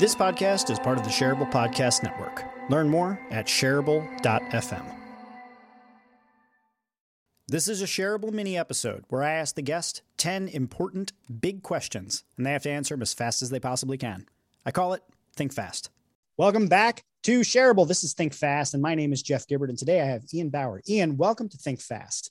This podcast is part of the Shareable Podcast Network. Learn more at shareable.fm. This is a Shareable mini-episode where I ask the guest 10 important, big questions, and they have to answer them as fast as they possibly can. I call it Think Fast. Welcome back to Shareable. This is Think Fast, and my name is Jeff Gibbard, and today I have Ian Bauer. Ian, welcome to Think Fast.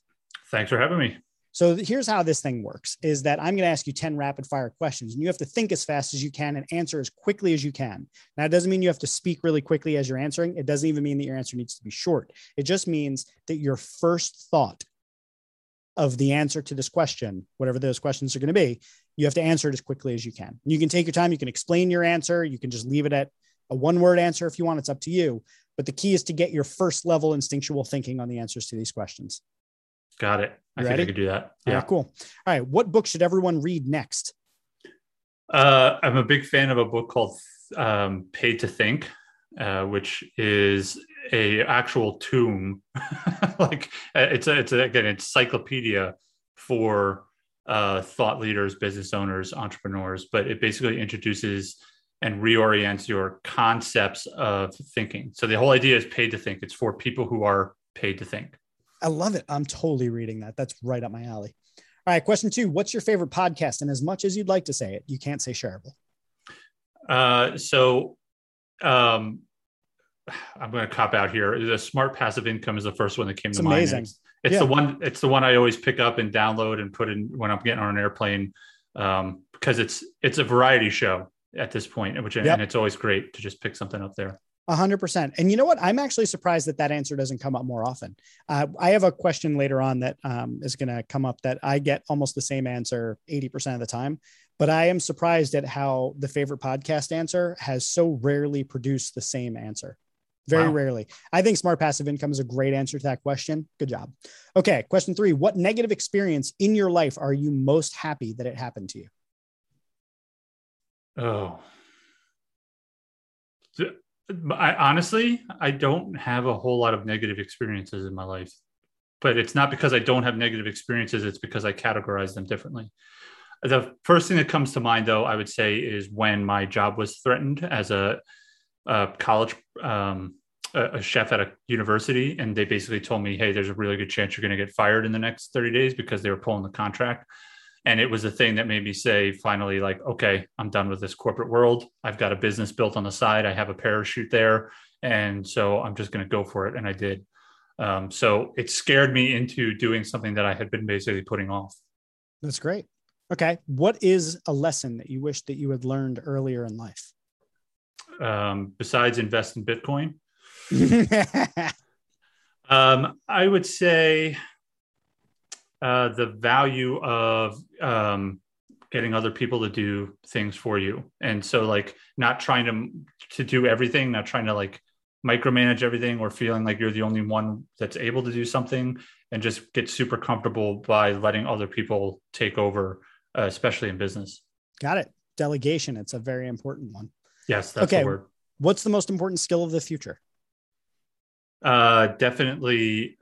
Thanks for having me. So here's how this thing works, is that I'm going to ask you 10 rapid fire questions, and you have to think as fast as you can and answer as quickly as you can. Now, it doesn't mean you have to speak really quickly as you're answering. It doesn't even mean that your answer needs to be short. It just means that your first thought of the answer to this question, whatever those questions are going to be, you have to answer it as quickly as you can. You can take your time. You can explain your answer. You can just leave it at a one-word answer if you want. It's up to you. But the key is to get your first level instinctual thinking on the answers to these questions. Got it. I think I could do that. Yeah. All right, cool. All right. What book should everyone read next? I'm a big fan of a book called Paid to Think, which is a actual tome. It's an encyclopedia for thought leaders, business owners, entrepreneurs, but it basically introduces and reorients your concepts of thinking. So the whole idea is paid to think. It's for people who are paid to think. I love it. I'm totally reading that. That's right up my alley. All right. Question 2, what's your favorite podcast? And as much as you'd like to say it, you can't say Shareable. So I'm going to cop out here. The Smart Passive Income is the first one that came to mind. It's amazing. It's the one I always pick up and download and put in when I'm getting on an airplane. Because it's a variety show at this point, and it's always great to just pick something up there. 100%. And you know what? I'm actually surprised that answer doesn't come up more often. I have a question later on that is going to come up that I get almost the same answer 80% of the time, but I am surprised at how the favorite podcast answer has so rarely produced the same answer. Very rarely. I think Smart Passive Income is a great answer to that question. Good job. Okay. Question 3, what negative experience in your life are you most happy that it happened to you? Oh, I honestly don't have a whole lot of negative experiences in my life, but it's not because I don't have negative experiences. It's because I categorize them differently. The first thing that comes to mind, though, I would say is when my job was threatened as a chef at a university. And they basically told me, hey, there's a really good chance you're going to get fired in the next 30 days because they were pulling the contract. And it was a thing that made me say, finally, like, okay, I'm done with this corporate world. I've got a business built on the side. I have a parachute there. And so I'm just going to go for it. And I did. So it scared me into doing something that I had been basically putting off. That's great. Okay. What is a lesson that you wish that you had learned earlier in life? Besides invest in Bitcoin? I would say... the value of getting other people to do things for you. And so like not trying to do everything, not trying to like micromanage everything or feeling like you're the only one that's able to do something, and just get super comfortable by letting other people take over, especially in business. Got it. Delegation. It's a very important one. Yes. That's the word. What's the most important skill of the future? Definitely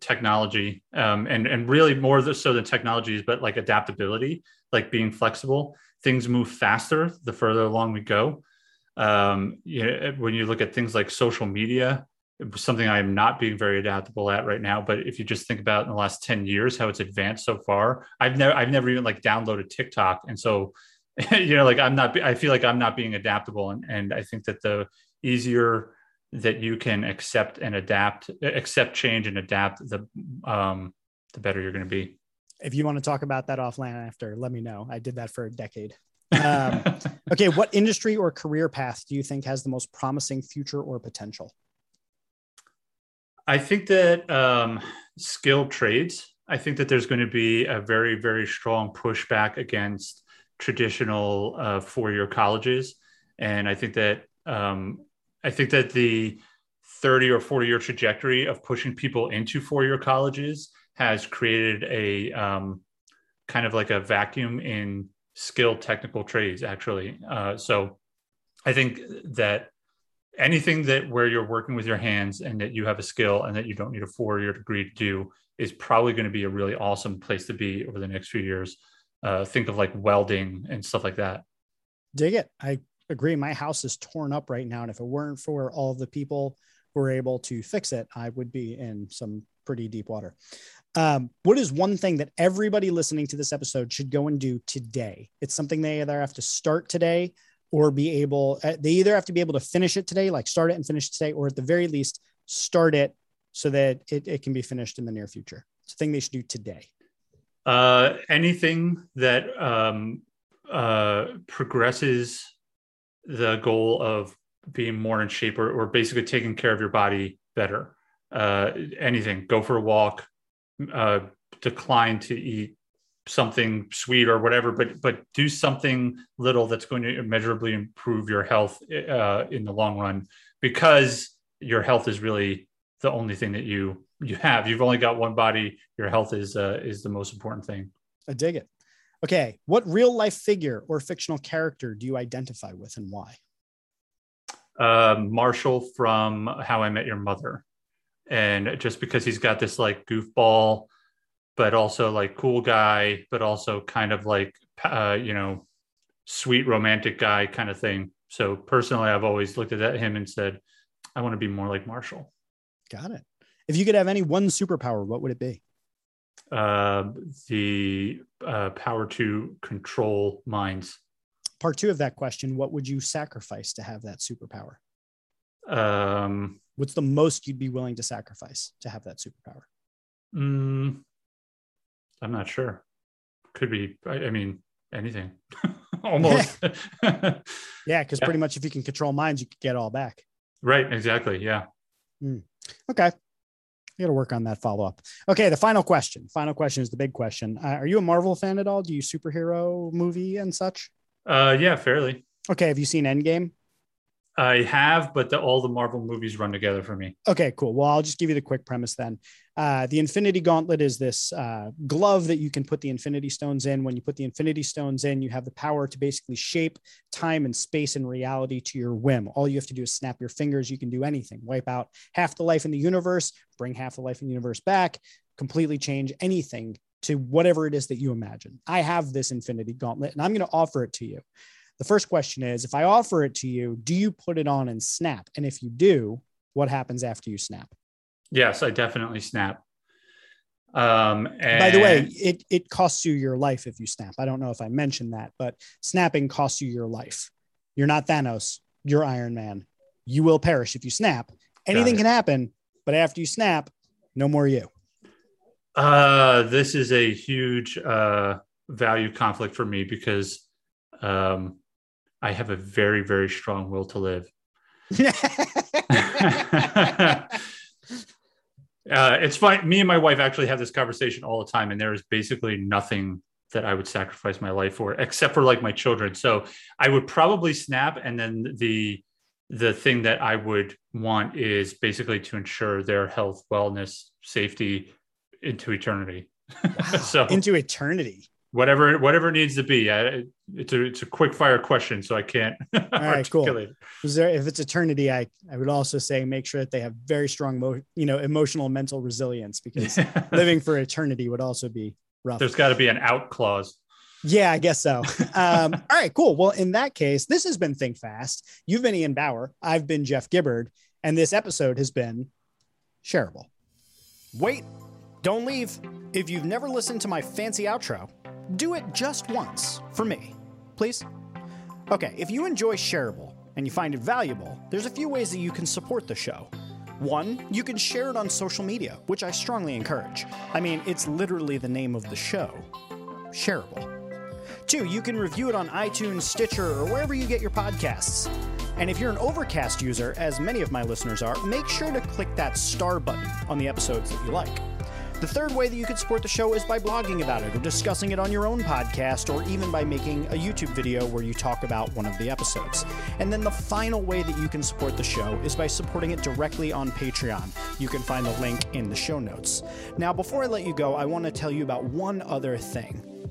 technology, and really more so than technologies, but like adaptability, like being flexible. Things move faster the further along we go. When you look at things like social media, it was something I am not being very adaptable at right now. But if you just think about in the last 10 years, how it's advanced so far, I've never even like downloaded TikTok. And so, I feel like I'm not being adaptable. And I think that the easier that you can accept change and adapt, the better you're going to be. If you want to talk about that offline after, let me know. I did that for a decade. Okay. What industry or career path do you think has the most promising future or potential? I think that skilled trades, I think that there's going to be a very, very strong pushback against traditional 4-year colleges. And I think that the 30 or 40-year trajectory of pushing people into 4-year colleges has created a kind of like a vacuum in skilled technical trades, actually. So I think that anything that where you're working with your hands and that you have a skill and that you don't need a 4-year degree to do is probably going to be a really awesome place to be over the next few years. Think of like welding and stuff like that. Dig it. I agree. My house is torn up right now. And if it weren't for all the people who were able to fix it, I would be in some pretty deep water. What is one thing that everybody listening to this episode should go and do today? It's something they either have to start today or they either have to be able to finish it today, like start it and finish it today, or at the very least start it so that it can be finished in the near future. It's a thing they should do today. Anything that progresses the goal of being more in shape or basically taking care of your body better. Anything, go for a walk, decline to eat something sweet or whatever, but do something little that's going to immeasurably improve your health in the long run, because your health is really the only thing that you have. You've only got one body. Your health is the most important thing. I dig it. Okay. What real life figure or fictional character do you identify with and why? Marshall from How I Met Your Mother. And just because he's got this like goofball, but also like cool guy, but also kind of like, sweet romantic guy kind of thing. So personally, I've always looked at him and said, I want to be more like Marshall. Got it. If you could have any one superpower, what would it be? The power to control minds. Part two of that question, what would you sacrifice to have that superpower? What's the most you'd be willing to sacrifice to have that superpower? I'm not sure. Could be, I mean, anything. Almost. Yeah, because pretty much if you can control minds, you could get all back. Right, exactly, yeah. Okay. I got to work on that follow-up. Okay, the final question. Final question is the big question. Are you a Marvel fan at all? Do you superhero movie and such? Yeah, fairly. Okay, have you seen Endgame? I have, but all the Marvel movies run together for me. Okay, cool. Well, I'll just give you the quick premise then. The Infinity Gauntlet is this glove that you can put the Infinity Stones in. When you put the Infinity Stones in, you have the power to basically shape time and space and reality to your whim. All you have to do is snap your fingers. You can do anything. Wipe out half the life in the universe, bring half the life in the universe back, completely change anything to whatever it is that you imagine. I have this Infinity Gauntlet, and I'm going to offer it to you. The first question is, if I offer it to you, do you put it on and snap? And if you do, what happens after you snap? Yes, I definitely snap. And by the way, it costs you your life if you snap. I don't know if I mentioned that, but snapping costs you your life. You're not Thanos. You're Iron Man. You will perish if you snap. Anything can happen, but after you snap, no more you. This is a huge value conflict for me because I have a very, very strong will to live. It's fine. Me and my wife actually have this conversation all the time, and there is basically nothing that I would sacrifice my life for, except for like my children. So I would probably snap, and then the thing that I would want is basically to ensure their health, wellness, safety into eternity. Wow. So into eternity. Whatever needs to be. It's a quick fire question, so I can't. All right, cool. If it's eternity, I would also say make sure that they have very strong, emotional, mental resilience, because living for eternity would also be rough. There's got to be an out clause. Yeah, I guess so. All right, cool. Well, in that case, this has been Think Fast. You've been Ian Bauer. I've been Jeff Gibbard, and this episode has been Shareable. Wait, don't leave. If you've never listened to my fancy outro, do it just once for me, please. Okay, if you enjoy Shareable and you find it valuable, there's a few ways that you can support the show. One, you can share it on social media, which I strongly encourage. I mean, it's literally the name of the show, Shareable. Two, you can review it on iTunes, Stitcher, or wherever you get your podcasts. And if you're an Overcast user, as many of my listeners are, make sure to click that star button on the episodes that you like. The third way that you can support the show is by blogging about it or discussing it on your own podcast, or even by making a YouTube video where you talk about one of the episodes. And then the final way that you can support the show is by supporting it directly on Patreon. You can find the link in the show notes. Now, before I let you go, I want to tell you about one other thing.